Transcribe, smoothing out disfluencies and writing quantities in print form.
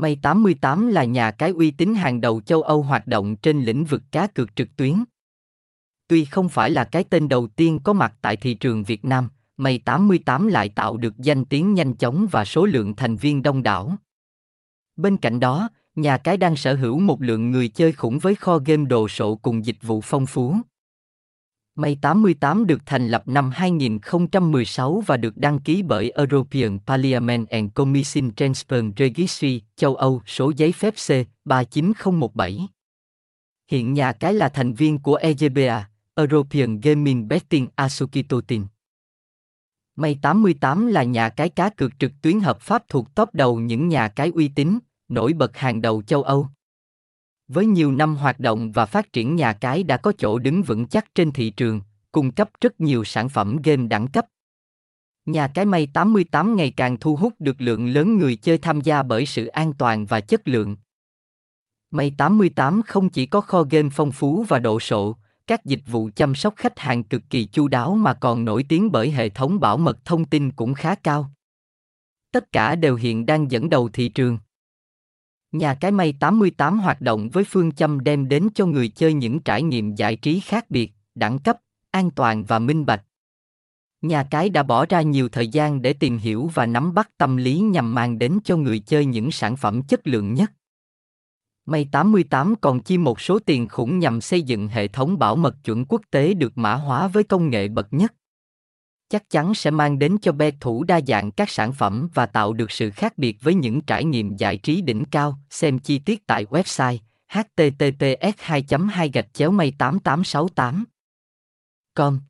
May88 là nhà cái uy tín hàng đầu châu Âu hoạt động trên lĩnh vực cá cược trực tuyến. Tuy không phải là cái tên đầu tiên có mặt tại thị trường Việt Nam, May88 lại tạo được danh tiếng nhanh chóng và số lượng thành viên đông đảo. Bên cạnh đó, nhà cái đang sở hữu một lượng người chơi khủng với kho game đồ sộ cùng dịch vụ phong phú. May88 được thành lập năm 2016 và được đăng ký bởi European Parliament and Commission Transparency Registry, châu Âu, số giấy phép C-39017. Hiện nhà cái là thành viên của EGBA, European Gaming Betting Association. May88 là nhà cái cá cược trực tuyến hợp pháp thuộc top đầu những nhà cái uy tín, nổi bật hàng đầu châu Âu. Với nhiều năm hoạt động và phát triển, nhà cái đã có chỗ đứng vững chắc trên thị trường, cung cấp rất nhiều sản phẩm game đẳng cấp. Nhà cái May88 ngày càng thu hút được lượng lớn người chơi tham gia bởi sự an toàn và chất lượng. May88 không chỉ có kho game phong phú và đồ sộ, các dịch vụ chăm sóc khách hàng cực kỳ chu đáo mà còn nổi tiếng bởi hệ thống bảo mật thông tin cũng khá cao. Tất cả đều hiện đang dẫn đầu thị trường. Nhà cái May88 hoạt động với phương châm đem đến cho người chơi những trải nghiệm giải trí khác biệt, đẳng cấp, an toàn và minh bạch. Nhà cái đã bỏ ra nhiều thời gian để tìm hiểu và nắm bắt tâm lý nhằm mang đến cho người chơi những sản phẩm chất lượng nhất. May88 còn chi một số tiền khủng nhằm xây dựng hệ thống bảo mật chuẩn quốc tế được mã hóa với công nghệ bậc nhất. Chắc chắn sẽ mang đến cho bet thủ đa dạng các sản phẩm và tạo được sự khác biệt với những trải nghiệm giải trí đỉnh cao. Xem chi tiết tại website https://may8868.com.